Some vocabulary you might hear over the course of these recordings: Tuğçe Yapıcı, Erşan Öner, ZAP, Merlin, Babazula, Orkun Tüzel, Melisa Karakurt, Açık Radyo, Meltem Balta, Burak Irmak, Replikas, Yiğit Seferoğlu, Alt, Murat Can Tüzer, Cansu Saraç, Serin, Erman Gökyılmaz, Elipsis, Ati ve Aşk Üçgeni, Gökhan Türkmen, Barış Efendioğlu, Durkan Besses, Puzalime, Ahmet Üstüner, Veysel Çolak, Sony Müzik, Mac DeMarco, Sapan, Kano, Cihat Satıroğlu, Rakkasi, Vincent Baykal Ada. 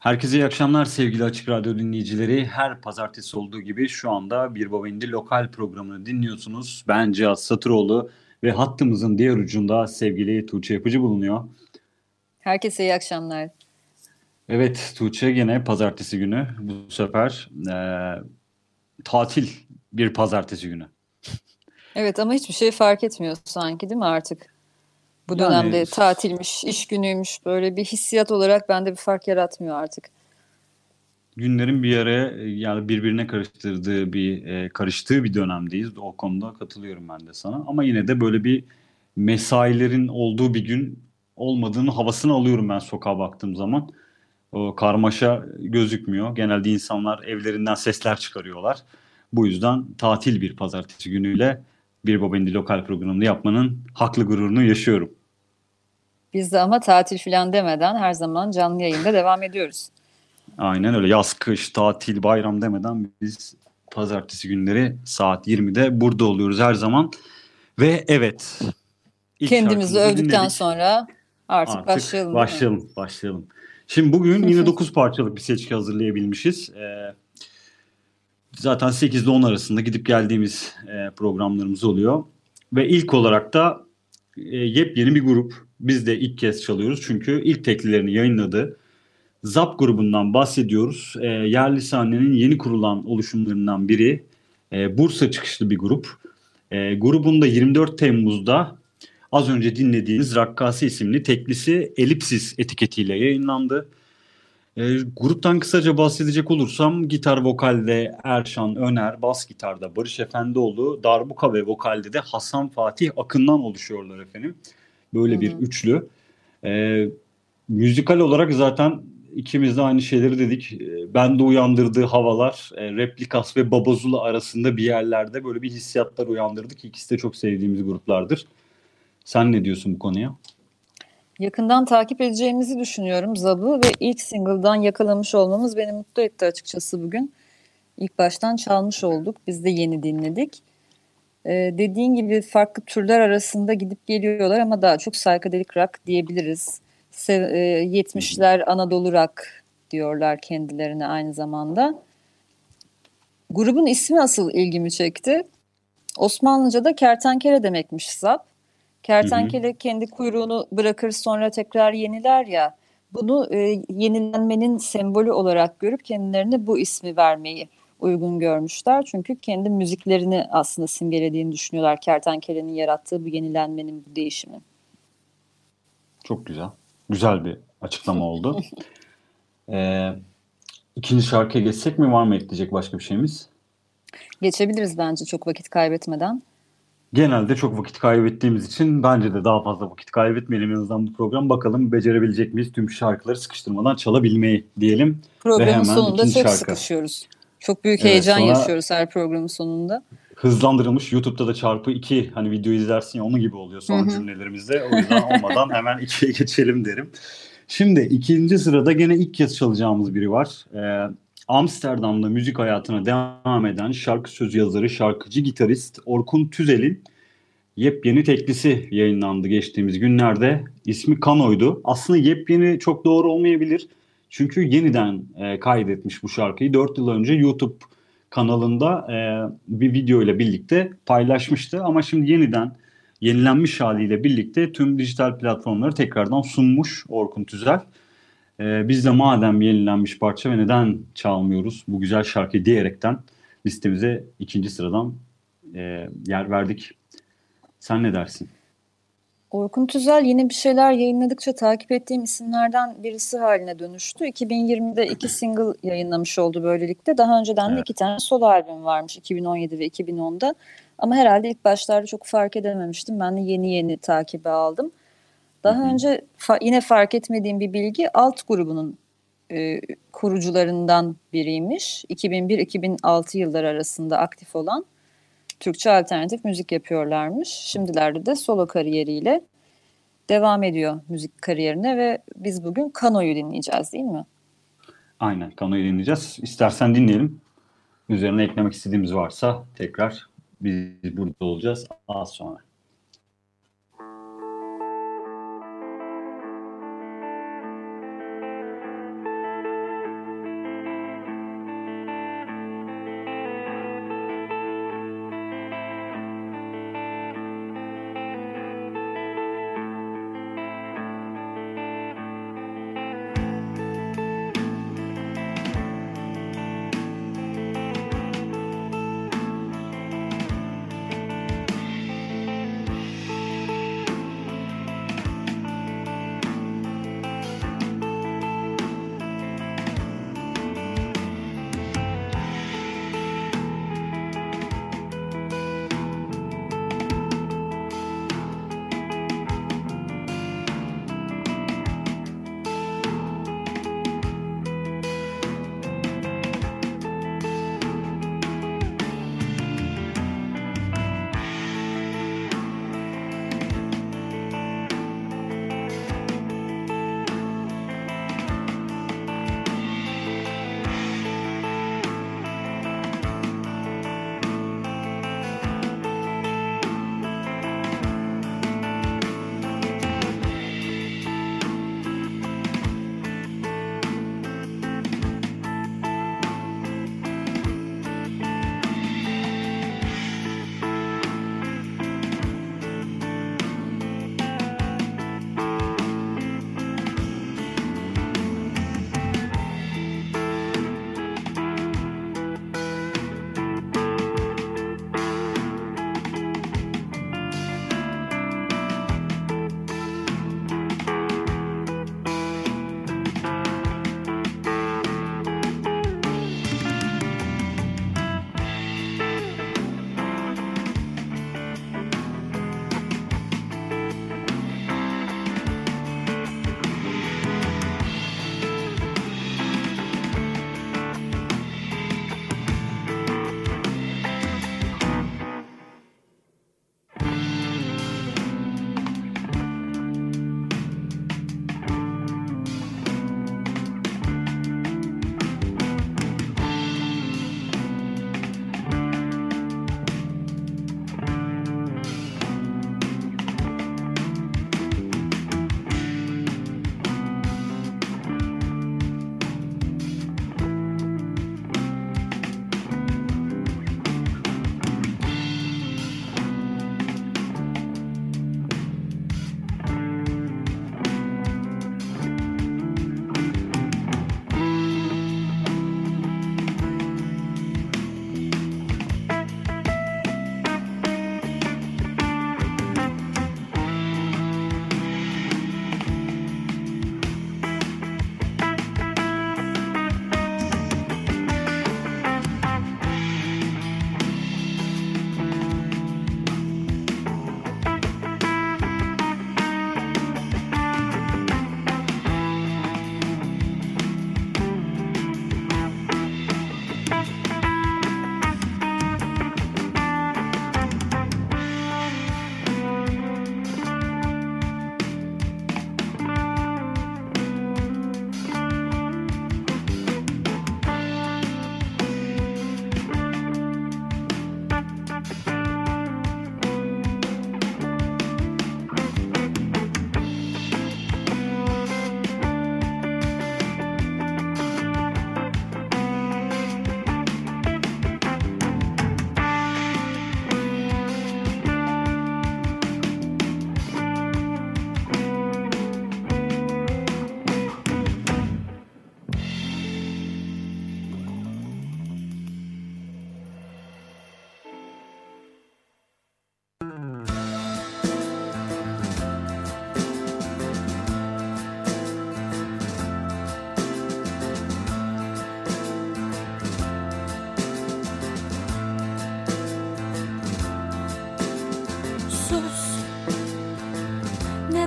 Herkese iyi akşamlar sevgili Açık Radyo dinleyicileri. Her pazartesi olduğu gibi şu anda Bir Baba İndi lokal programını dinliyorsunuz. Ben Cihat Satıroğlu ve hattımızın diğer ucunda sevgili Tuğçe Yapıcı bulunuyor. Herkese iyi akşamlar. Evet, Tuğçe gene pazartesi günü, bu sefer tatil bir pazartesi günü. Evet, ama hiçbir şey fark etmiyor sanki, değil mi artık? Bu dönemde yani, tatilmiş, iş günüymüş, böyle bir hissiyat olarak bende bir fark yaratmıyor artık. Günlerin bir yere, yani birbirine karıştığı bir dönemdeyiz. O konuda katılıyorum ben de sana. Ama yine de böyle bir mesailerin olduğu bir gün olmadığını havasını alıyorum ben sokağa baktığım zaman. O karmaşa gözükmüyor. Genelde insanlar evlerinden sesler çıkarıyorlar. Bu yüzden tatil bir pazartesi günüyle Bir Baba İndi lokal programını yapmanın haklı gururunu yaşıyorum. Biz de ama tatil filan demeden her zaman canlı yayında devam ediyoruz. Aynen öyle. Yaz, kış, tatil, bayram demeden biz pazartesi günleri saat 20'de burada oluyoruz her zaman. Ve evet, kendimizi övdükten sonra artık başlayalım. Başlayalım. Şimdi bugün yine 9 parçalık bir seçki hazırlayabilmişiz. Zaten 8'de 10 arasında gidip geldiğimiz programlarımız oluyor. Ve ilk olarak da yepyeni bir grup. Biz de ilk kez çalıyoruz çünkü ilk teklilerini yayınladı. ZAP grubundan bahsediyoruz. Yerli sahnenin yeni kurulan oluşumlarından biri. Bursa çıkışlı bir grup. Grubunda 24 Temmuz'da az önce dinlediğiniz Rakkasi isimli teklisi Elipsis etiketiyle yayınlandı. Gruptan kısaca bahsedecek olursam gitar vokalde Erşan Öner, bas gitarda Barış Efendioğlu, darbuka ve vokalde de Hasan Fatih Akın'dan oluşuyorlar efendim. Böyle bir üçlü. Müzikal olarak zaten ikimiz de aynı şeyleri dedik. Bende uyandırdığı havalar, Replikas ve Babazula arasında bir yerlerde böyle bir hissiyatlar uyandırdık. İkisi de çok sevdiğimiz gruplardır. Sen ne diyorsun bu konuya? Yakından takip edeceğimizi düşünüyorum ZAB'ı ve ilk single'dan yakalamış olmamız beni mutlu etti açıkçası bugün. İlk baştan çalmış olduk, biz de yeni dinledik. Dediğin gibi farklı türler arasında gidip geliyorlar ama daha çok psychedelic rock diyebiliriz. 70'ler Anadolu rock diyorlar kendilerine aynı zamanda. Grubun ismi asıl ilgimi çekti. Osmanlıca'da kertenkele demekmiş ZAB. Kertenkele kendi kuyruğunu bırakır sonra tekrar yeniler ya, bunu yenilenmenin sembolü olarak görüp kendilerine bu ismi vermeyi uygun görmüşler. Çünkü kendi müziklerini aslında simgelediğini düşünüyorlar kertenkelenin yarattığı bu yenilenmenin, bu değişimin. Çok güzel. Güzel bir açıklama oldu. İkinci şarkıya geçsek mi, var mı ekleyecek başka bir şeyimiz? Geçebiliriz bence çok vakit kaybetmeden. Genelde çok vakit kaybettiğimiz için bence de daha fazla vakit kaybetmeyelim en azından bu program. Bakalım becerebilecek miyiz tüm şarkıları sıkıştırmadan çalabilmeyi diyelim. Programın sonunda çok sıkışıyoruz. Çok büyük heyecan yaşıyoruz her programın sonunda. Hızlandırılmış, YouTube'da da çarpı 2 hani video izlersin ya, onun gibi oluyor son cümlelerimizde. O yüzden olmadan hemen 2'ye geçelim derim. Şimdi ikinci sırada gene ilk kez çalacağımız biri var. Amsterdam'da müzik hayatına devam eden şarkı sözü yazarı, şarkıcı, gitarist Orkun Tüzel'in yepyeni teklisi yayınlandı geçtiğimiz günlerde. İsmi Kano'ydu. Aslında yepyeni çok doğru olmayabilir. Çünkü yeniden kaydetmiş bu şarkıyı. 4 yıl önce YouTube kanalında bir video ile birlikte paylaşmıştı. Ama şimdi yenilenmiş haliyle birlikte tüm dijital platformları tekrardan sunmuş Orkun Tüzel. Biz de madem yenilenmiş parça ve neden çalmıyoruz bu güzel şarkıyı diyerekten listemize ikinci sıradan yer verdik. Sen ne dersin? Orkun Tüzel yine bir şeyler yayınladıkça takip ettiğim isimlerden birisi haline dönüştü. 2020'de 2 single yayınlamış oldu böylelikle. Daha önceden de 2 tane solo albüm varmış 2017 ve 2010'da. Ama herhalde ilk başlarda çok fark edememiştim. Ben de yeni takibe aldım. Daha önce yine fark etmediğim bir bilgi, Alt grubunun kurucularından biriymiş. 2001-2006 yılları arasında aktif olan, Türkçe alternatif müzik yapıyorlarmış. Şimdilerde de solo kariyeriyle devam ediyor müzik kariyerine ve biz bugün Kano'yu dinleyeceğiz, değil mi? Aynen, Kano'yu dinleyeceğiz. İstersen dinleyelim. Üzerine eklemek istediğimiz varsa tekrar biz burada olacağız az sonra.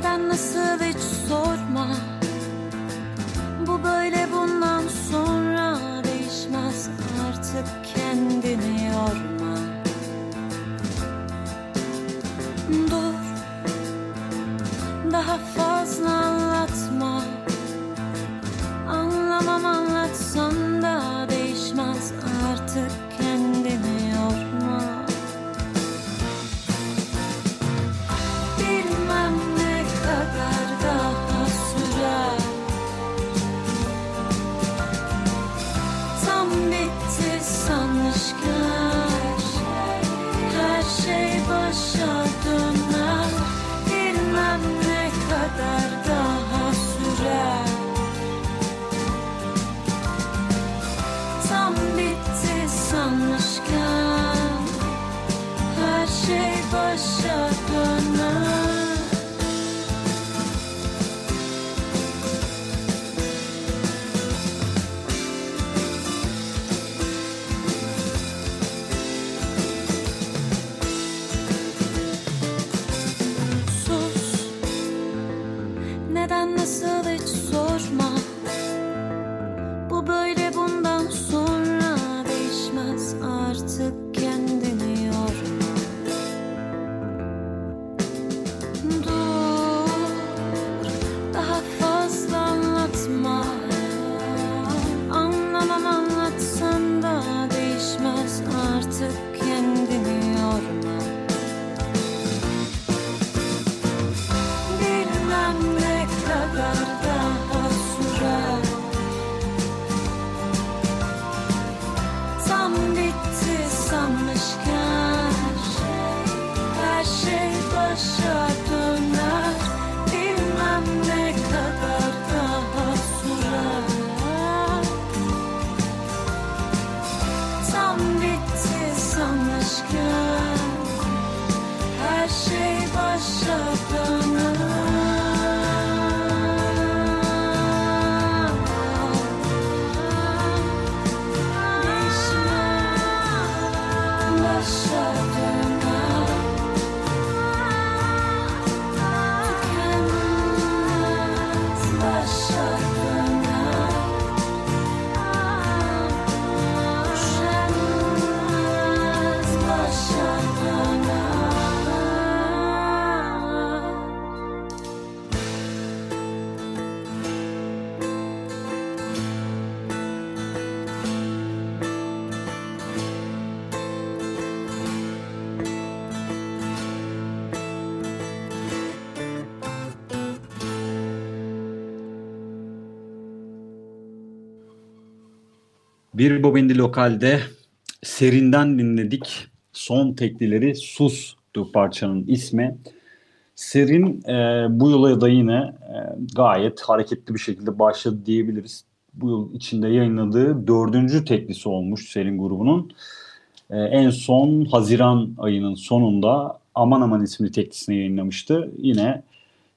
Neden nasıl hiç sorma. Bu böyle bundan sonra değişmez. Artık kendini yorma. Dur, daha fazla anlatma. Anlamam anlatsan da değişmez. Artık kendini yorma. Bir Bobendi Lokal'de Serin'den dinledik. Son teklileri Sus'tu parçanın ismi. Serin bu yıla da yine gayet hareketli bir şekilde başladı diyebiliriz. Bu yıl içinde yayınladığı 4. teklisi olmuş Serin grubunun. En son Haziran ayının sonunda Aman Aman isimli teklisini yayınlamıştı. Yine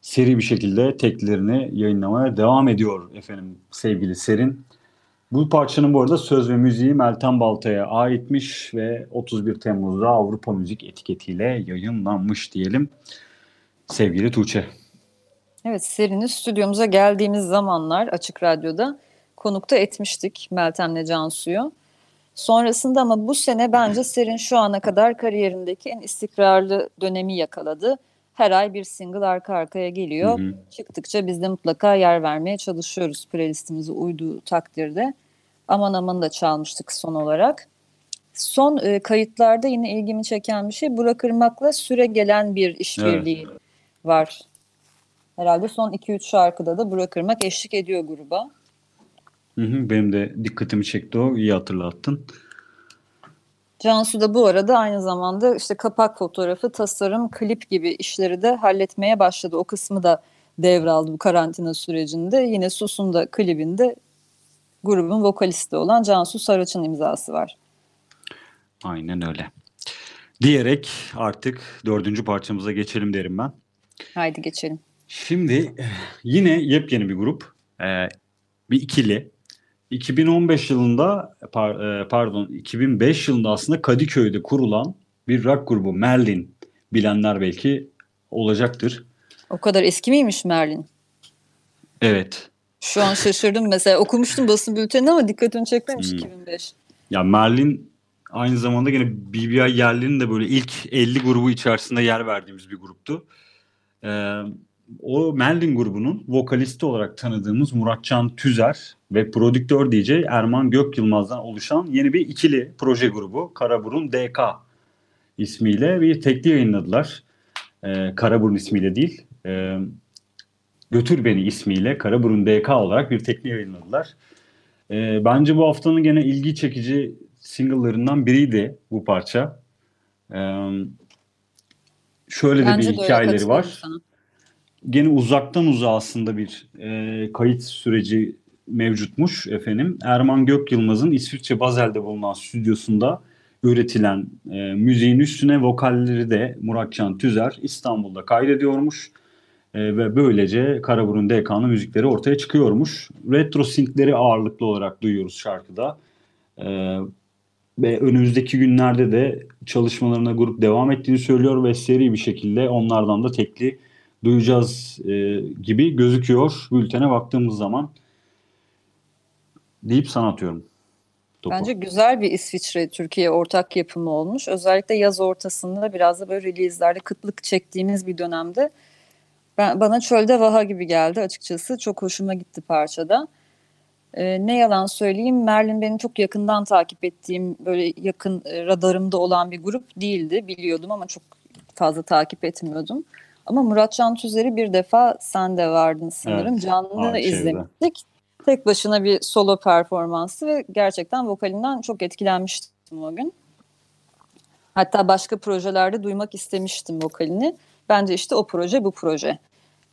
seri bir şekilde teklilerini yayınlamaya devam ediyor efendim sevgili Serin. Bu parçanın bu arada söz ve müziği Meltem Balta'ya aitmiş ve 31 Temmuz'da Avrupa Müzik etiketiyle yayınlanmış diyelim sevgili Tuğçe. Evet, Serin'i stüdyomuza geldiğimiz zamanlar Açık Radyo'da konukta etmiştik Meltem'le Cansu'yu. Sonrasında ama bu sene bence Serin şu ana kadar kariyerindeki en istikrarlı dönemi yakaladı. Her ay bir single arka arkaya geliyor. Hı hı. Çıktıkça biz de mutlaka yer vermeye çalışıyoruz playlistimize uyduğu takdirde. Aman Aman da çalmıştık son olarak. Son kayıtlarda yine ilgimi çeken bir şey Burak Irmak'la süregelen bir işbirliği var. Herhalde son 2-3 şarkıda da Burak Irmak eşlik ediyor gruba. Hı hı, benim de dikkatimi çekti o. İyi hatırlattın. Cansu da bu arada aynı zamanda işte kapak fotoğrafı, tasarım, klip gibi işleri de halletmeye başladı. O kısmı da devraldı bu karantina sürecinde. Yine Sus'un da klibinde grubun vokalisti olan Cansu Saraç'ın imzası var. Aynen öyle. Diyerek artık 4. parçamıza geçelim derim ben. Haydi geçelim. Şimdi yine yepyeni bir grup, bir ikili. 2005 yılında aslında Kadıköy'de kurulan bir rock grubu Merlin, bilenler belki olacaktır. O kadar eski miymiş Merlin? Evet. Şu an şaşırdım mesela. Okumuştum basın bültenini ama dikkatimi çekmemiş 2005. Ya Merlin aynı zamanda gene BBI yerlinin de böyle ilk 50 grubu içerisinde yer verdiğimiz bir gruptu. O Merlin grubunun vokalisti olarak tanıdığımız Murat Can Tüzer ve prodüktör DJ Erman Gökyılmaz'dan oluşan yeni bir ikili proje grubu Karaburun DK ismiyle bir tekli yayınladılar. Karaburun ismiyle değil, Götür Beni ismiyle Karaburun DK olarak bir tekli yayınladılar. Bence bu haftanın gene ilgi çekici single'larından biriydi bu parça. Şöyle bence de bir hikayeleri var. Sana. Gene uzaktan uzağa aslında bir kayıt süreci mevcutmuş efendim. Erman Gökyılmaz'ın İsviçre Basel'de bulunan stüdyosunda üretilen müziğin üstüne vokalleri de Murat Can Tüzer İstanbul'da kaydediyormuş. Ve böylece Karaburun DK'nın müzikleri ortaya çıkıyormuş. Retro sync'leri ağırlıklı olarak duyuyoruz şarkıda. Ve önümüzdeki günlerde de çalışmalarına grup devam ettiğini söylüyor ve seri bir şekilde onlardan da tekli duyacağız gibi gözüküyor bültene baktığımız zaman deyip sana atıyorum. Topu. Bence güzel bir İsviçre-Türkiye ortak yapımı olmuş. Özellikle yaz ortasında biraz da böyle release'lerde kıtlık çektiğimiz bir dönemde bana çölde vaha gibi geldi açıkçası. Çok hoşuma gitti parçada. Ne yalan söyleyeyim, Merlin benim çok yakından takip ettiğim, böyle yakın radarımda olan bir grup değildi. Biliyordum ama çok fazla takip etmiyordum. Ama Murat Can Tüzer'i bir defa sen de vardın sanırım. Evet, canlı izlemiştik. Tek başına bir solo performansı ve gerçekten vokalinden çok etkilenmiştim o gün. Hatta başka projelerde duymak istemiştim vokalini. Bence işte o proje bu proje.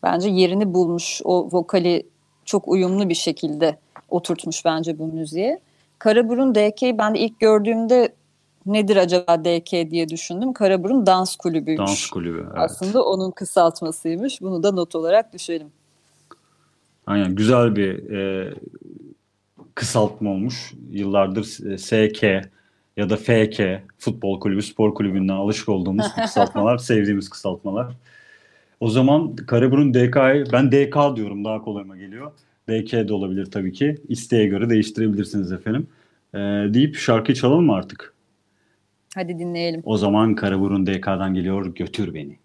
Bence yerini bulmuş, o vokali çok uyumlu bir şekilde oturtmuş bence bu müziğe. Karaburun DK'yi ben de ilk gördüğümde nedir acaba DK diye düşündüm. Karaburun Dans Kulübü'ymüş. Dans Kulübü, evet. Aslında onun kısaltmasıymış. Bunu da not olarak düşelim. Aynen, güzel bir kısaltma olmuş. Yıllardır SK ya da FK, futbol kulübü, spor kulübünden alışık olduğumuz kısaltmalar, sevdiğimiz kısaltmalar. O zaman Karaburun DK'yı, ben DK diyorum, daha kolayıma geliyor. DK de olabilir tabii ki. İsteğe göre değiştirebilirsiniz efendim. Deyip şarkıyı çalalım mı artık? Hadi dinleyelim. O zaman Karaburun DK'dan geliyor Götür Beni.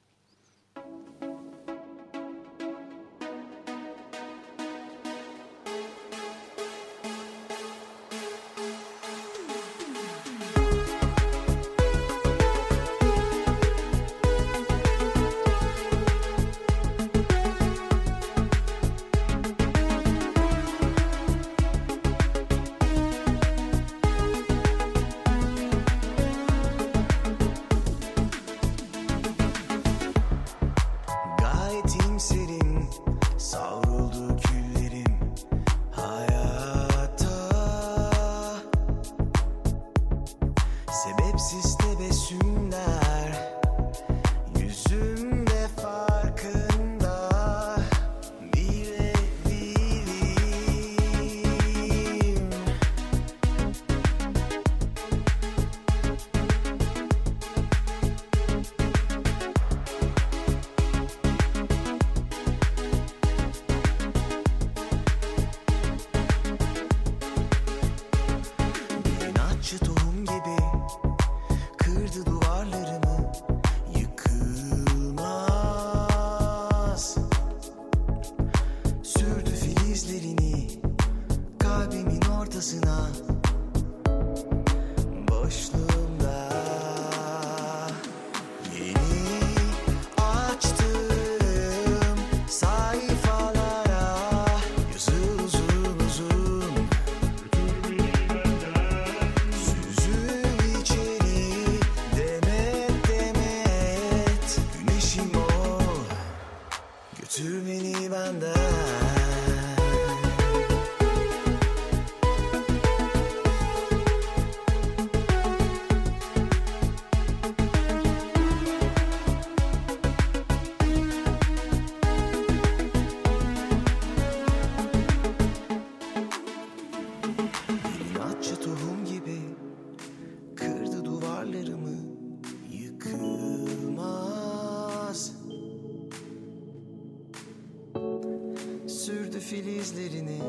sürdü filizlerini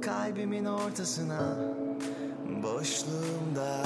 kalbimin ortasına, boşluğumda.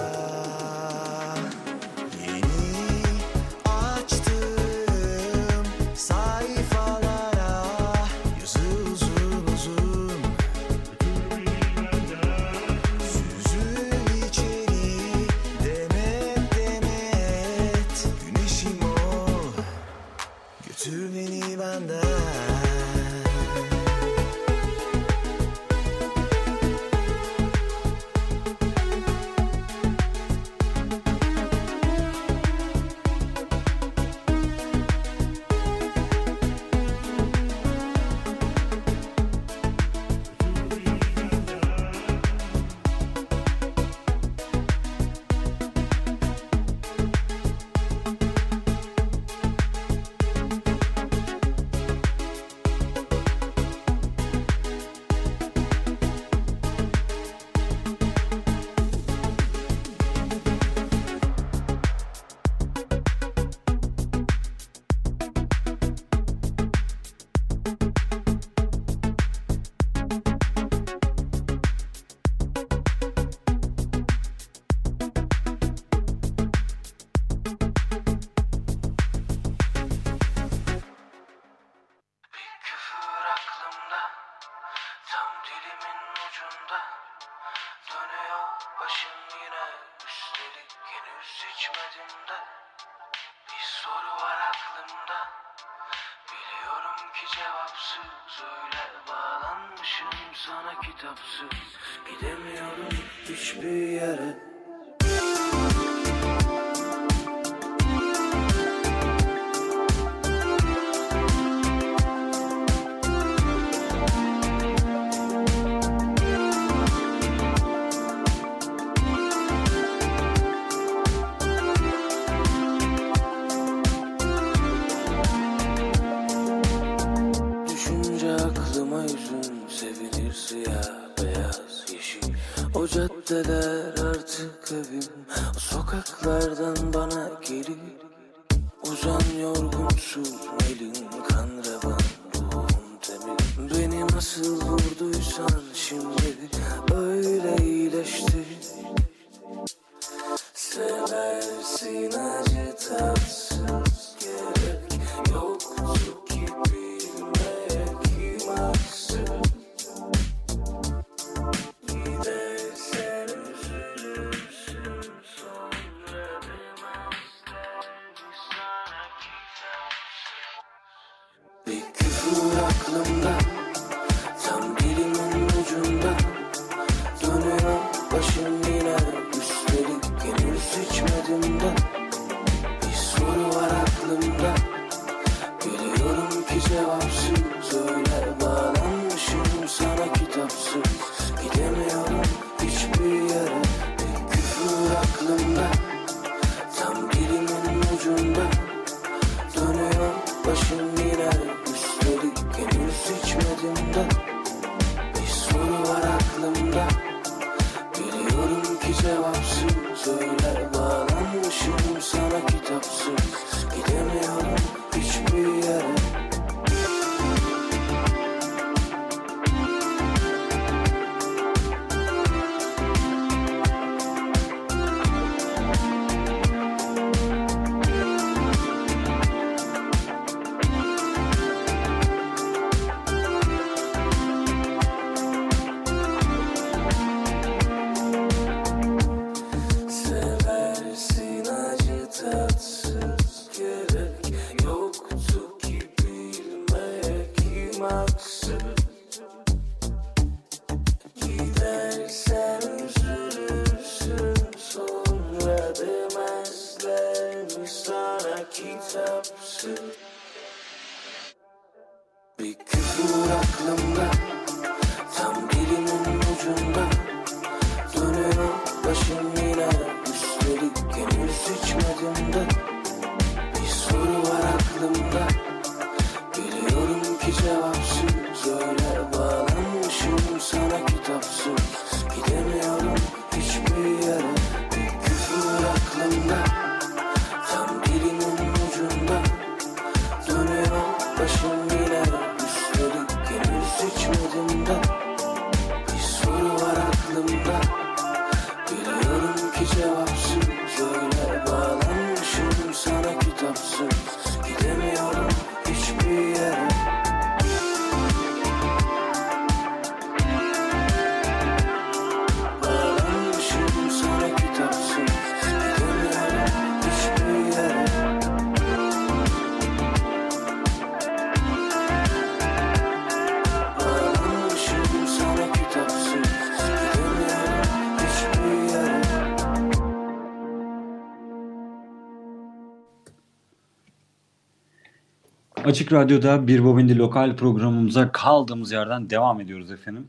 Açık Radyo'da Bir Bobindi Lokal programımıza kaldığımız yerden devam ediyoruz efendim.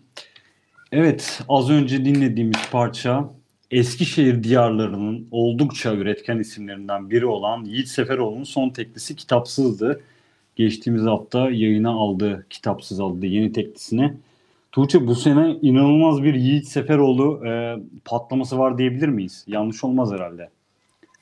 Evet, az önce dinlediğimiz parça Eskişehir diyarlarının oldukça üretken isimlerinden biri olan Yiğit Seferoğlu'nun son teklisi Kitapsız'dı. Geçtiğimiz hafta yayına aldı, Kitapsız aldı yeni teklisini. Tuğçe, bu sene inanılmaz bir Yiğit Seferoğlu patlaması var diyebilir miyiz? Yanlış olmaz herhalde.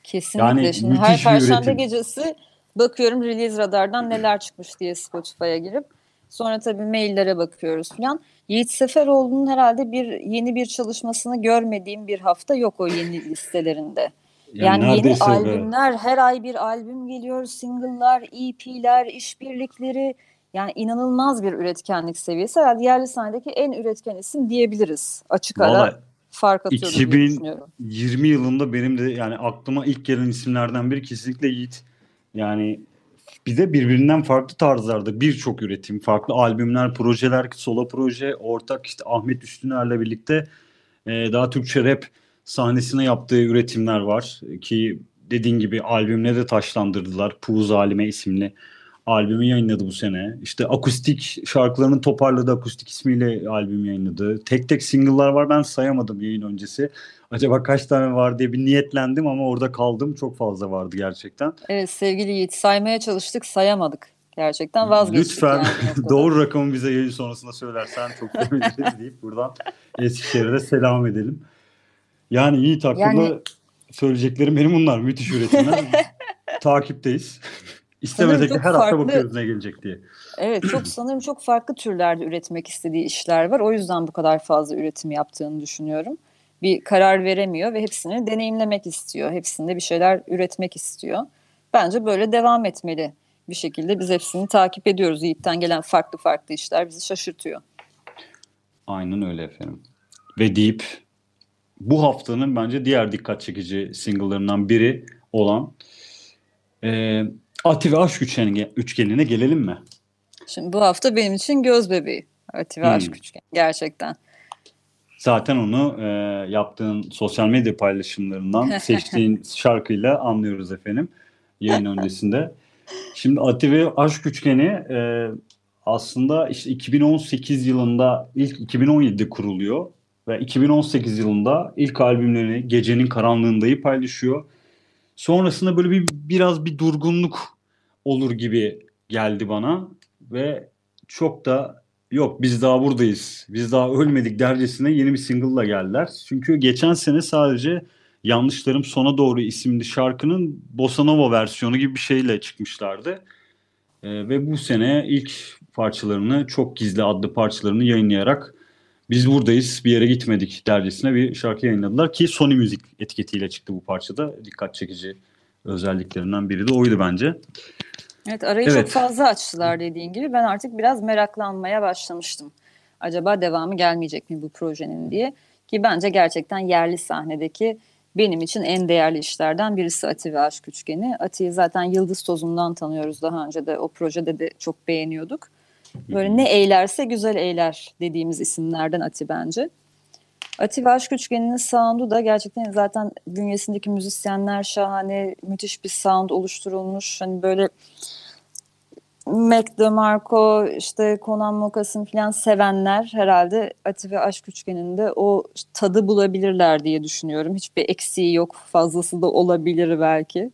Kesinlikle. Yani şimdi her Perşembe gecesi bakıyorum Release Radar'dan neler çıkmış diye Spotify'a girip. Sonra tabii maillere bakıyoruz falan. Yiğit Seferoğlu'nun herhalde yeni bir çalışmasını görmediğim bir hafta yok o yeni listelerinde. Yani yeni albümler, her ay bir albüm geliyor, single'lar, EP'ler, işbirlikleri. Yani inanılmaz bir üretkenlik seviyesi. Herhalde yerli sahnedeki en üretken isim diyebiliriz. Açık ara vallahi fark atıyoruz diye düşünüyorum. 2020 yılında benim de yani aklıma ilk gelen isimlerden biri kesinlikle Yiğit. Yani bir de birbirinden farklı tarzlarda birçok üretim, farklı albümler, projeler, solo proje, ortak işte Ahmet Üstüner'le birlikte daha Türkçe rap sahnesine yaptığı üretimler var ki dediğin gibi albümle de taşlandırdılar. Puzalime isimli albümü yayınladı bu sene. İşte akustik şarkılarını toparladı, akustik ismiyle albüm yayınladı. Tek tek single'lar var, ben sayamadım yayın öncesi. Acaba kaç tane var diye bir niyetlendim ama orada kaldım. Çok fazla vardı gerçekten. Evet sevgili Yiğit, saymaya çalıştık, sayamadık. Gerçekten vazgeçtik. Lütfen yani doğru rakamı bize yayın sonrasında söylersen çok seviniriz deyip buradan Eskişehir'e selam edelim. Yani Yiğit hakkında söyleyeceklerim benim bunlar. Müthiş üretimler. Takipteyiz. İstemesek de her hafta bakıyoruz ne gelecek diye. Evet, çok sanırım çok farklı türlerde üretmek istediği işler var. O yüzden bu kadar fazla üretim yaptığını düşünüyorum. Bir karar veremiyor ve hepsini deneyimlemek istiyor. Hepsinde bir şeyler üretmek istiyor. Bence böyle devam etmeli bir şekilde. Biz hepsini takip ediyoruz. Yiğit'ten gelen farklı farklı işler bizi şaşırtıyor. Aynen öyle efendim. Ve deyip bu haftanın bence diğer dikkat çekici single'larından biri olan Ati ve Aşk Üçgeni'ne gelelim mi? Şimdi bu hafta benim için göz bebeği. Ati ve Aşk Üçgeni gerçekten. Zaten onu yaptığın sosyal medya paylaşımlarından seçtiğin şarkıyla anlıyoruz efendim yayın öncesinde. Şimdi Ati ve Aşk Üçgeni aslında işte 2018 yılında ilk 2017'de kuruluyor ve 2018 yılında ilk albümlerini Gecenin Karanlığında'yı paylaşıyor. Sonrasında böyle biraz bir durgunluk olur gibi geldi bana ve çok da yok biz daha buradayız, biz daha ölmedik dercesine yeni bir single'la geldiler. Çünkü geçen sene sadece Yanlışlarım Sona Doğru isimli şarkının bossa nova versiyonu gibi bir şeyle çıkmışlardı. Ve bu sene ilk parçalarını, Çok Gizli adlı parçalarını yayınlayarak biz buradayız, bir yere gitmedik dercesine bir şarkı yayınladılar ki Sony Müzik etiketiyle çıktı bu parçada. Dikkat çekici özelliklerinden biri de oydu bence. Evet, arayı çok fazla açtılar dediğin gibi. Ben artık biraz meraklanmaya başlamıştım. Acaba devamı gelmeyecek mi bu projenin diye. Ki bence gerçekten yerli sahnedeki benim için en değerli işlerden birisi Ati ve Aşk Üçgeni. Ati'yi zaten Yıldız Tozu'ndan tanıyoruz daha önce de. O projede de çok beğeniyorduk. Böyle ne eylerse güzel eyler dediğimiz isimlerden Ati bence. Ati ve Aşk Üçgeni'nin sound'u da gerçekten zaten bünyesindeki müzisyenler şahane, müthiş bir sound oluşturulmuş. Hani böyle Mac DeMarco, işte Conan Mocas'ın falan sevenler herhalde Ati ve Aşk Üçgeni'nde o tadı bulabilirler diye düşünüyorum. Hiçbir eksiği yok, fazlası da olabilir belki.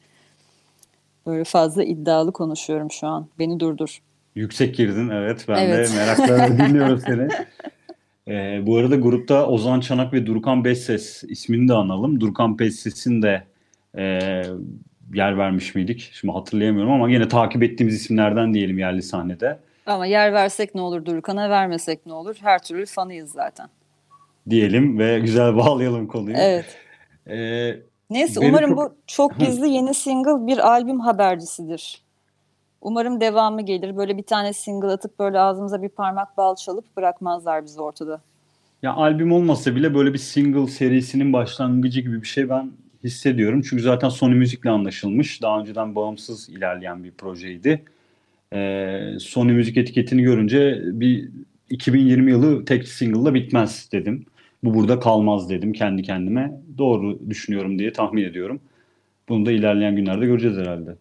Böyle fazla iddialı konuşuyorum şu an. Beni durdur. Yüksek girdin, evet. Ben de merakla dinliyorum seni. Bu arada grupta Ozan Çanak ve Durkan Besses ismini de analım. Durkan Besses'in de yer vermiş miydik? Şimdi hatırlayamıyorum ama yine takip ettiğimiz isimlerden diyelim yerli sahnede. Ama yer versek ne olur, Durkan'a vermesek ne olur? Her türlü fanıyız zaten. Diyelim ve güzel bağlayalım konuyu. Evet. Neyse umarım bu Çok Gizli yeni single bir albüm habercisidir. Umarım devamı gelir. Böyle bir tane single atıp böyle ağzımıza bir parmak bal çalıp bırakmazlar bizi ortada. Ya albüm olmasa bile böyle bir single serisinin başlangıcı gibi bir şey ben hissediyorum. Çünkü zaten Sony Müzik'le anlaşılmış. Daha önceden bağımsız ilerleyen bir projeydi. Sony Müzik etiketini görünce bir 2020 yılı tek single'la bitmez dedim. Bu burada kalmaz dedim kendi kendime. Doğru düşünüyorum diye tahmin ediyorum. Bunu da ilerleyen günlerde göreceğiz herhalde.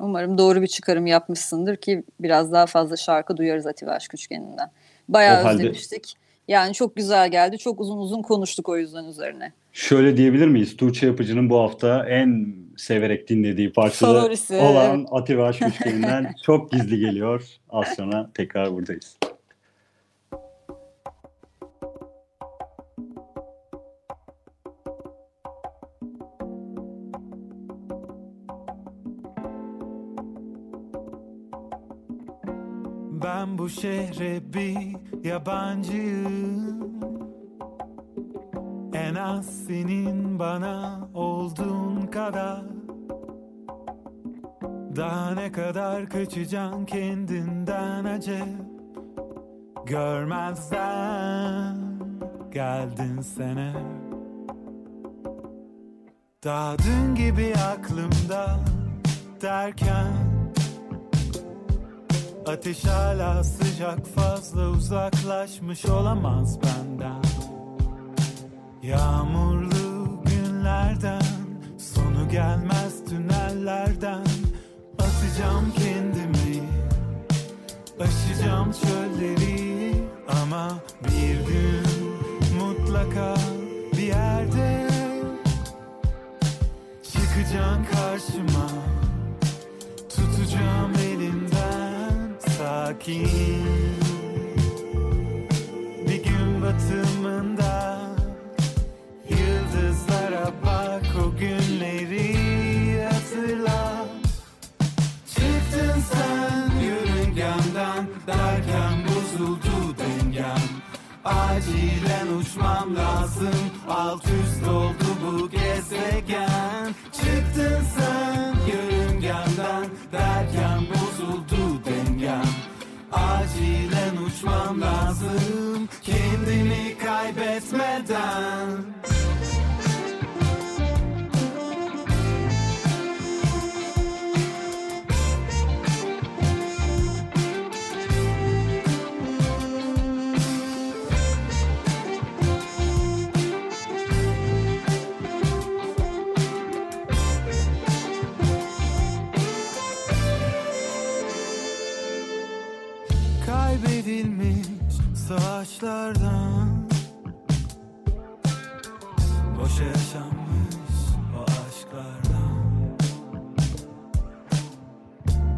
Umarım doğru bir çıkarım yapmışsındır ki biraz daha fazla şarkı duyarız Ati ve Aşk Üçgeni'nden. Bayağı özlemiştik. Yani çok güzel geldi. Çok uzun uzun konuştuk o yüzden üzerine. Şöyle diyebilir miyiz? Tuğçe Yapıcı'nın bu hafta en severek dinlediği parçada olan Ati ve Aşk Üçgeni'nden Çok Gizli geliyor. Az sonra tekrar buradayız. Ben bu şehre bir yabancıyım. En az senin bana olduğun kadar. Daha ne kadar kaçacaksın kendinden acep. Görmezden geldin sene. Daha dün gibi aklımda derken ateş hala sıcak, fazla uzaklaşmış olamaz benden. Yağmurlu günlerden, sonu gelmez tünellerden atacağım kendimi, aşacağım çölleri. Ama bir gün mutlaka bir yerde çıkacaksın karşıma, tutacağım elinden. Sakin bir gün batımında yıldızlara bak, o günleri hatırla. Çıktın sen yörüngemden derken bozuldu dengem. Acilen uçmam lazım, alt üst oldu bu gezegen. Çıktın sen yörüngemden derken bozuldu dengem. Acilen uçmam lazım, kendini kaybetmeden. Kaybedilmiş saçlardan boşa yaşanmış o aşklardan.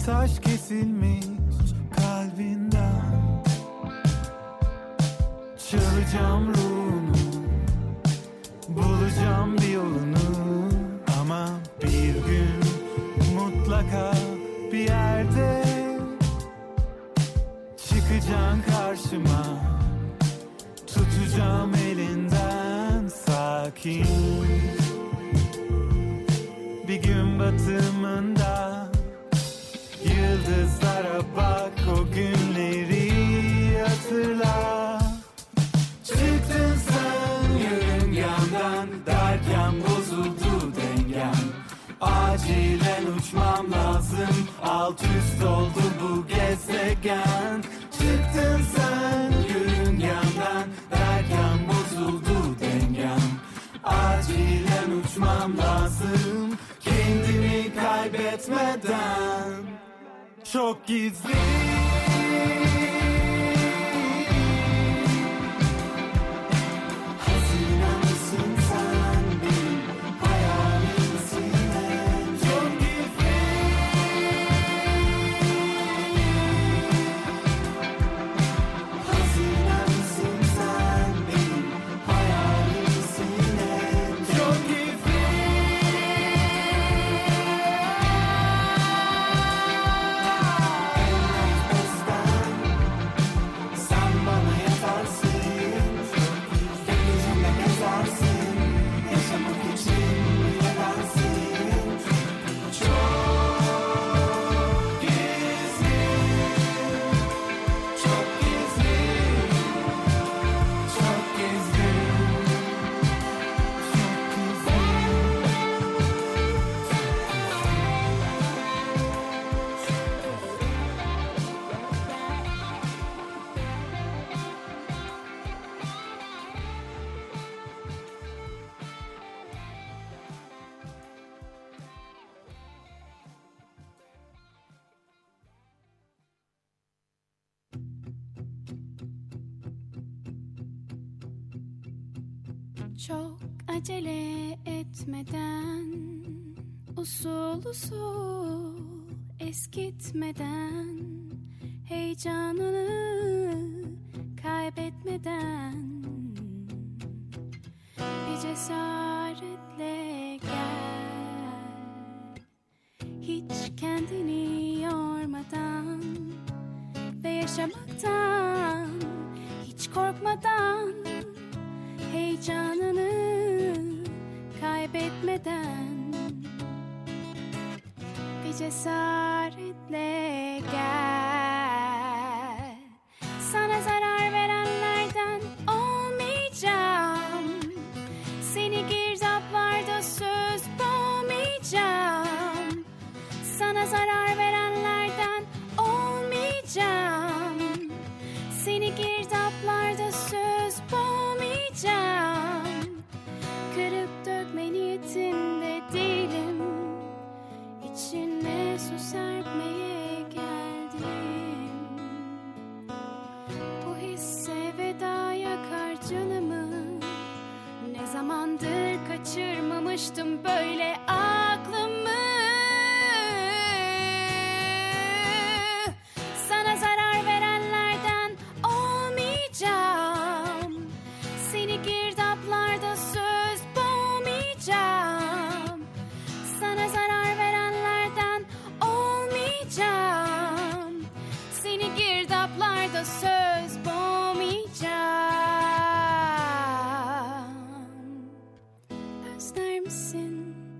Taş kesilmiş kalbinden. Çalacağım ruhunu, bulacağım bir yolunu. Ama bir gün mutlaka bir yerde çıkacaksın karşıma, tutacağım elinden. Sakin bir gün batımında yıldızlara bak, o günleri hatırla. Çıktın sen yörüngemden derken bozuldu dengem. Acilen uçmam lazım, alt üst oldu bu gezegen. Çıktın sen yörüngemden derken bozuldu dengem. Acilen uçmam lazım, kendimi kaybetmeden. Çok gizli. çok acele etmeden, usul usul eskitmeden, heyecanını kaybetmeden, bir cesaretle gel, hiç kendini yormadan ve yaşamaktan hiç korkmadan, heyecanını kaybetmeden, bir cesaretle gel. Sana zarar verenlerden olmayacağım, seni girdaplarda söz bulmayacağım. Sana zarar verenlerden olmayacağım, seni girdaplarda söz bulmayacağım. Kırıp dökme niyetinde değilim, İçine su serpmeye geldim. Bu hisse vedaya kar canımı, ne zamandır kaçırmamıştım böyle aklımı. Sana zarar verenlerden olmayacağım, seni girdaplarda söz bulmayacağım. Sana zarar verenlerden olmayacağım, seni girdaplarda söz bulmayacağım. Özler misin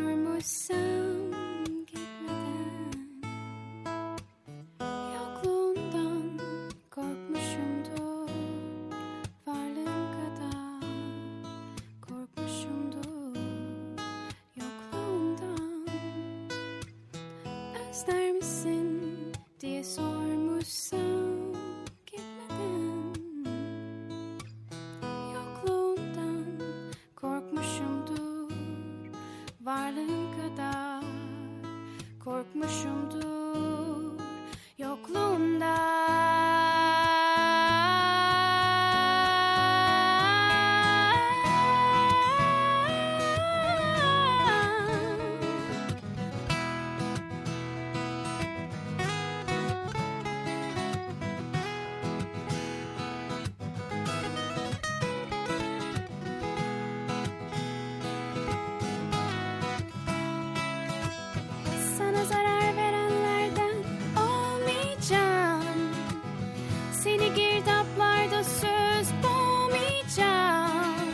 diye sormuşsam gitmeden, yokluğundan korkmuşumdur, varlığın kadar korkmuşumdur yokluğundan. Özler misin diye sormuşsam gitmeden, yokluğundan korkmuşumdur, varlığın kadar korkmuşumdur yokluğundan. Sana zarar verenlerden olmayacağım, seni girdaplarda söz bulmayacağım.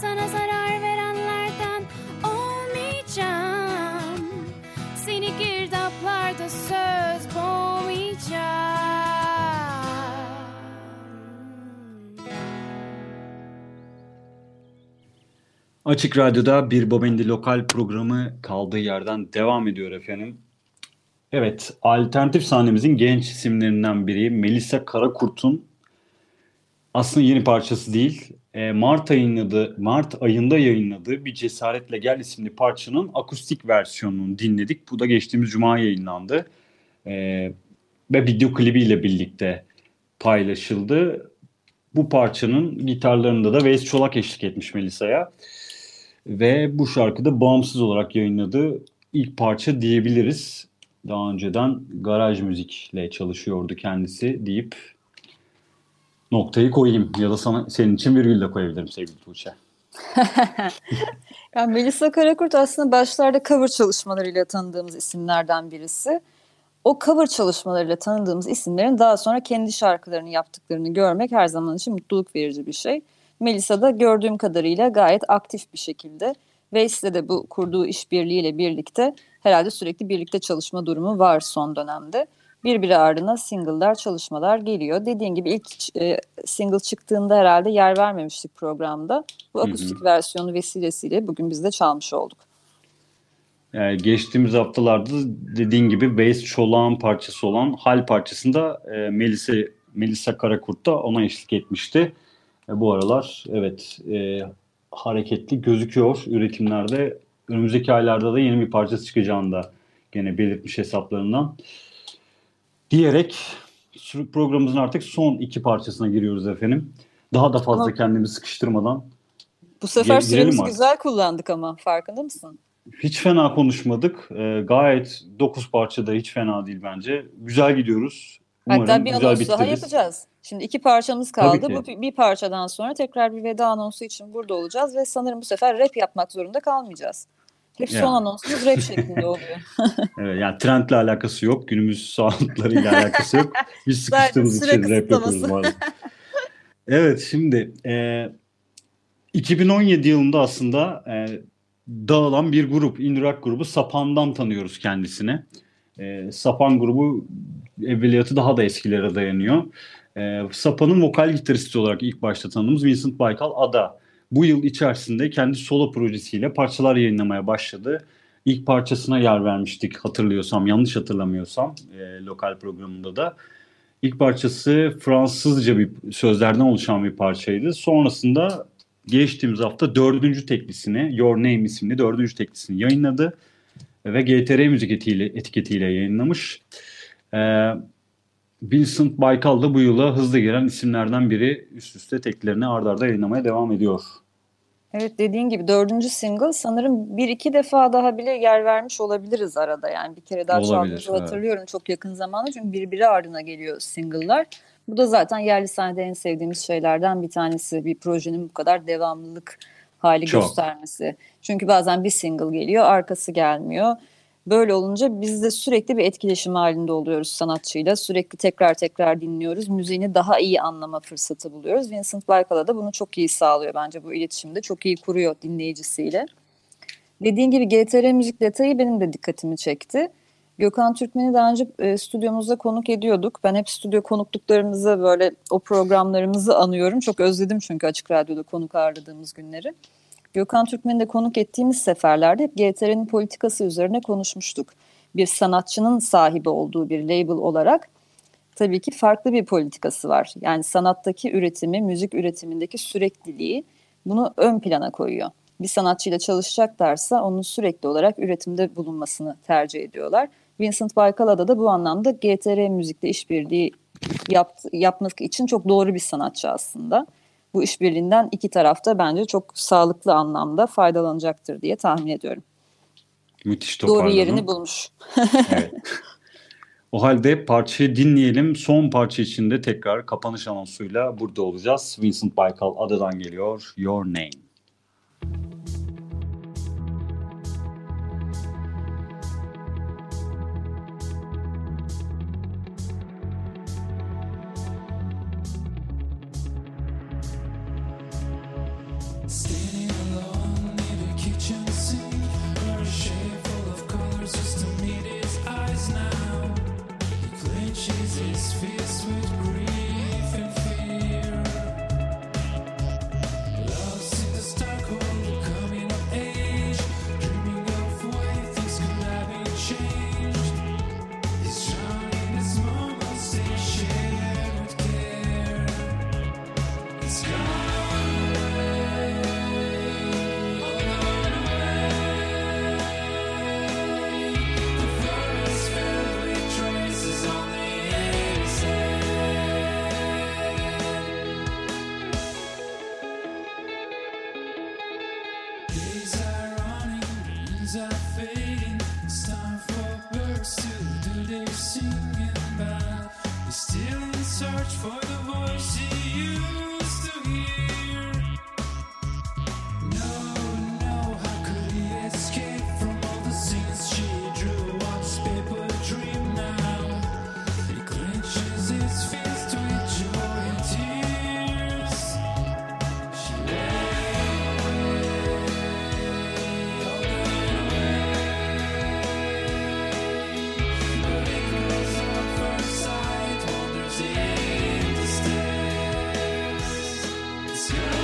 Sana zarar verenlerden olmayacağım, seni girdaplarda söz bulmayacağım. Açık Radyo'da Bir Bobendi Lokal programı kaldığı yerden devam ediyor efendim. Evet, alternatif sahnemizin genç isimlerinden biri Melisa Karakurt'un aslında yeni parçası değil, Mart ayında yayınladığı Bir Cesaretle Gel isimli parçanın akustik versiyonunu dinledik. Bu da geçtiğimiz cuma yayınlandı ve video klibiyle birlikte paylaşıldı. Bu parçanın gitarlarında da Veysel Çolak eşlik etmiş Melisa'ya ve bu şarkıda bağımsız olarak yayınladığı ilk parça diyebiliriz. Daha önceden garaj müzikle çalışıyordu kendisi deyip noktayı koyayım ya da senin için virgül de koyabilirim sevgili Tuğçe. Yani Melisa Karakurt aslında başlarda cover çalışmalarıyla tanıdığımız isimlerden birisi. O cover çalışmalarıyla tanıdığımız isimlerin daha sonra kendi şarkılarını yaptıklarını görmek her zaman için mutluluk verici bir şey. Melisa da gördüğüm kadarıyla gayet aktif bir şekilde Veysel'le de bu kurduğu işbirliğiyle birlikte herhalde sürekli birlikte çalışma durumu var son dönemde. Birbiri ardına single'lar, çalışmalar geliyor. Dediğin gibi ilk single çıktığında herhalde yer vermemiştik programda. Bu akustik versiyonu vesilesiyle bugün biz de çalmış olduk. Geçtiğimiz haftalarda dediğin gibi Bass Çolak'ın parçası olan Hal parçasında Melisa Karakurt da ona eşlik etmişti. Bu aralar evet hareketli gözüküyor üretimlerde. Önümüzdeki aylarda da yeni bir parçası çıkacağını da gene belirtmiş hesaplarından. Diyerek programımızın artık son iki parçasına giriyoruz efendim. Daha da fazla kendimizi sıkıştırmadan Bu sefer süremizi güzel kullandık ama farkında mısın? Hiç fena konuşmadık. Gayet 9 parçada hiç fena değil bence. Güzel gidiyoruz. Umarım hatta bir güzel anons daha yapacağız. Şimdi 2 parçamız kaldı. Bu bir parçadan sonra tekrar bir veda anonsu için burada olacağız ve sanırım bu sefer rap yapmak zorunda kalmayacağız. Hep son anonsumuz rap şeklinde oluyor. Evet, yani trendle alakası yok. Günümüz sağlıklarıyla alakası yok. Biz sıkıştığımız için rap yapıyoruz bazen. Evet, şimdi 2017 yılında aslında dağılan bir grup, indie grubu Sapan'dan tanıyoruz kendisini. Sapan grubu evveliyatı daha da eskilere dayanıyor. Sapan'ın vokal gitaristi olarak ilk başta tanıdığımız Vincent Baykal Ada. Bu yıl içerisinde kendi solo projesiyle parçalar yayınlamaya başladı. İlk parçasına yer vermiştik yanlış hatırlamıyorsam lokal programında da. İlk parçası Fransızca bir sözlerden oluşan bir parçaydı. Sonrasında geçtiğimiz hafta 4. teklisini, Your Name isimli 4. teklisini yayınladı. Ve GTR Müzik etiketiyle yayınlamış. Vincent Baykal da bu yıla hızlı giren isimlerden biri, üst üste teklilerini ardarda yayınlamaya devam ediyor. Evet, dediğin gibi 4. single sanırım 1-2 defa daha bile yer vermiş olabiliriz arada. Yani bir kere daha çaldığımızı hatırlıyorum çok yakın zamanda. Çünkü birbiri ardına geliyor single'lar. Bu da zaten yerli sahnede en sevdiğimiz şeylerden bir tanesi. Bir projenin bu kadar devamlılık hali göstermesi. Çünkü bazen bir single geliyor, arkası gelmiyor. Böyle olunca biz de sürekli bir etkileşim halinde oluyoruz sanatçıyla. Sürekli tekrar dinliyoruz. Müziğini daha iyi anlama fırsatı buluyoruz. Vincent Baykal'a da bunu çok iyi sağlıyor bence, bu iletişimde. Çok iyi kuruyor dinleyicisiyle. Dediğin gibi GTR Müzik detayı benim de dikkatimi çekti. Gökhan Türkmen'i daha önce stüdyomuzda konuk ediyorduk. Ben hep stüdyo konukluklarımızı, böyle o programlarımızı anıyorum. Çok özledim çünkü Açık Radyo'da konuk ağırladığımız günleri. Gökhan Türkmen'i de konuk ettiğimiz seferlerde hep GTR'nin politikası üzerine konuşmuştuk. Bir sanatçının sahibi olduğu bir label olarak tabii ki farklı bir politikası var. Yani sanattaki üretimi, müzik üretimindeki sürekliliği bunu ön plana koyuyor. Bir sanatçıyla çalışacaklarsa onun sürekli olarak üretimde bulunmasını tercih ediyorlar. Vincent Baykal'a da bu anlamda GTR Müzik'te işbirliği yapmak için çok doğru bir sanatçı aslında. Bu işbirliğinden iki taraf da bence çok sağlıklı anlamda faydalanacaktır diye tahmin ediyorum. Müthiş toparladın. Doğru yerini bulmuş. Evet. O halde parçayı dinleyelim. Son parça için de tekrar kapanış anonsuyla burada olacağız. Vincent Baykal Ada'dan geliyor Your Name. Yeah.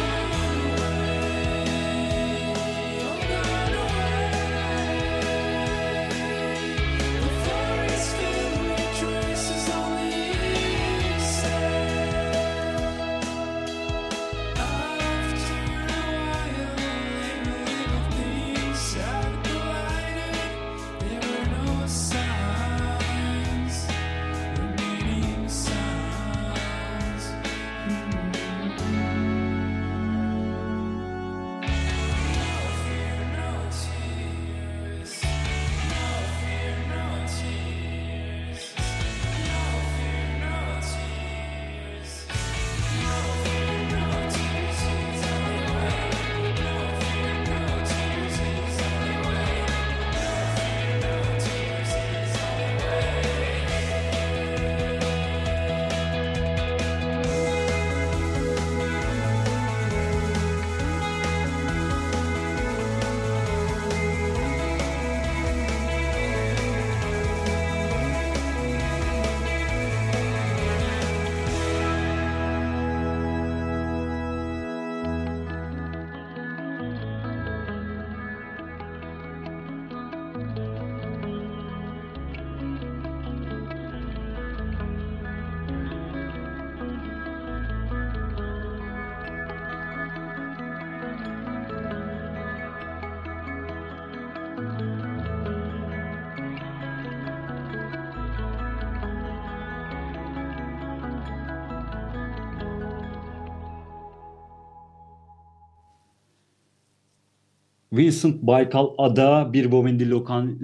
Vincent Baykal Ada bir Bomendi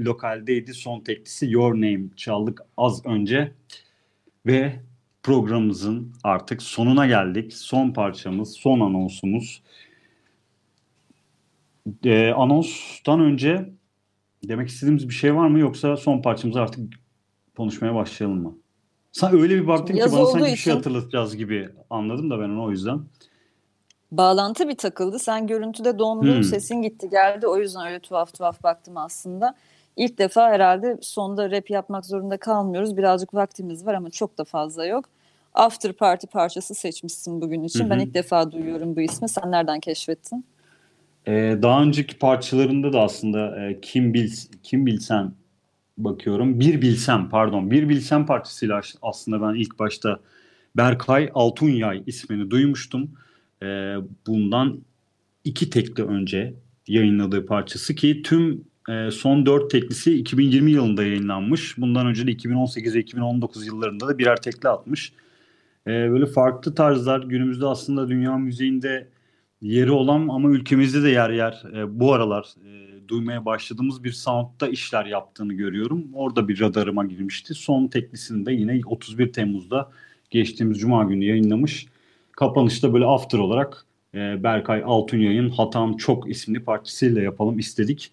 lokaldeydi. Son teklisi Your Name çaldık az önce. Ve programımızın artık sonuna geldik. Son parçamız, son anonsumuz. Anonstan önce demek istediğimiz bir şey var mı? Yoksa son parçamızı artık konuşmaya başlayalım mı? Öyle bir baktım ki bana sanki bir şey hatırlatacağız gibi anladım da ben onu o yüzden. Bağlantı bir takıldı. Sen görüntüde dondun, sesin gitti geldi. O yüzden öyle tuhaf tuhaf baktım aslında. İlk defa herhalde sonda rap yapmak zorunda kalmıyoruz. Birazcık vaktimiz var ama çok da fazla yok. After Party parçası seçmişsin bugün için. Ben ilk defa duyuyorum bu ismi. Sen nereden keşfettin? Daha önceki parçalarında da aslında kim bilsen bakıyorum. Bir bilsem parçasıyla aslında ben ilk başta Berkay Altunay ismini duymuştum. Bundan 2 tekli önce yayınladığı parçası ki tüm son 4 teklisi 2020 yılında yayınlanmış. Bundan önce de 2018 ve 2019 yıllarında da birer tekli atmış. Böyle farklı tarzlar günümüzde aslında dünya müziğinde yeri olan ama ülkemizde de yer yer bu aralar duymaya başladığımız bir sound'da işler yaptığını görüyorum. Orada bir radarıma girmişti. Son teklisini de yine 31 Temmuz'da geçtiğimiz Cuma günü yayınlamış. Kapanışta böyle after olarak Berkay Altunyay'ın Hatam Çok isimli parçasıyla yapalım istedik.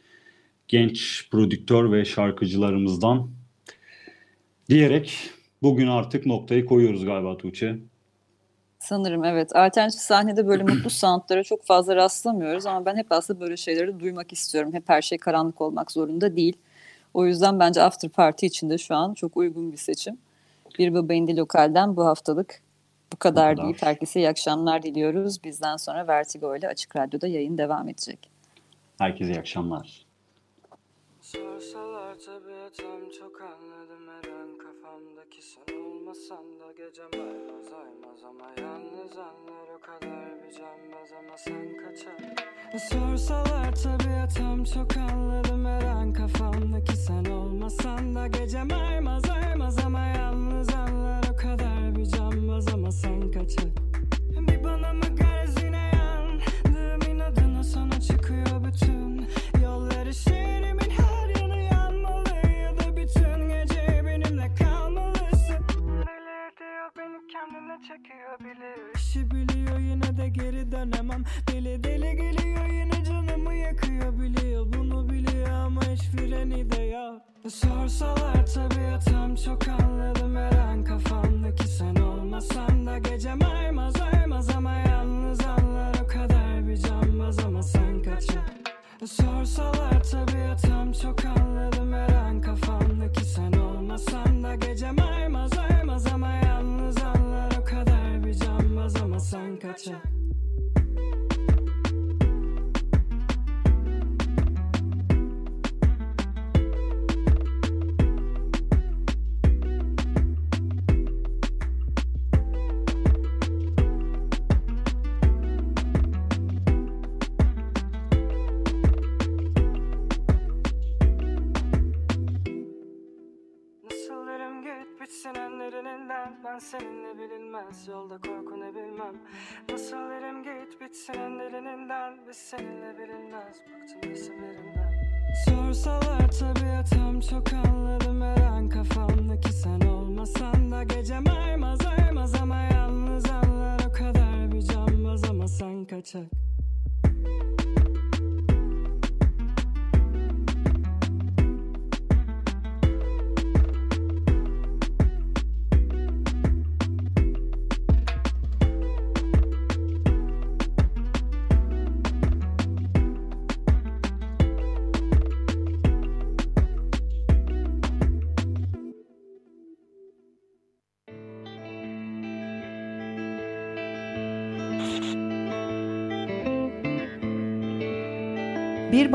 Genç prodüktör ve şarkıcılarımızdan diyerek bugün artık noktayı koyuyoruz galiba Tuğçe. Sanırım evet. Alternatif sahnede böyle mutlu soundlara çok fazla rastlamıyoruz ama ben hep aslında böyle şeyleri duymak istiyorum. Hep her şey karanlık olmak zorunda değil. O yüzden bence after party için de şu an çok uygun bir seçim. Bir Babendi Lokal'den bu haftalık bu kadar deyip herkese iyi akşamlar diliyoruz. Bizden sonra Vertigo ile Açık Radyo'da yayın devam edecek. Herkese iyi akşamlar. Sorsalar tabiatam çok anladım her an kafamdaki sen olmasan da gecem aymaz aymaz ama yalnız anlar o kadar bir cambaz ama sen kaçan. Sorsalar tabiatam çok anladım her an kafamdaki sen olmasan da gecem aymaz aymaz ama yalnız anlar o kadar bir cambaz ama sen kaçan. Bir bana mı garez yine yandığım inadına sana çıkıyor bütün yolları şehrimin her kendine çekiyor bilir. İşi biliyor yine de geri dönemem. Deli deli geliyor yine canımı yakıyor biliyor. Bunu biliyor ama hiç freni de yok. Sorsalar tabiatam çok anladım her an kafamdaki sen olmasan da gecem aymaz aymaz ama yalnız anlar o kadar bir canmaz ama sen kaçın. Sorsalar tabiatam çok anladım her an kafamdaki sen olmasan da gecem aymaz aymaz ama yalnız anlar o kadar bir canmaz ama sen kaçak. Ben seninle bilinmez yolda korku ne bilmem. Nasıl erim git bitsin elerinden. Biz seninle bilinmez bıktım isimlerinden. Sorsalar tabiatam çok anladım her an kafamdaki sen olmasan da gecem aymaz aymaz ama yalnız anlar o kadar bir canmaz ama sen kaçak. Bir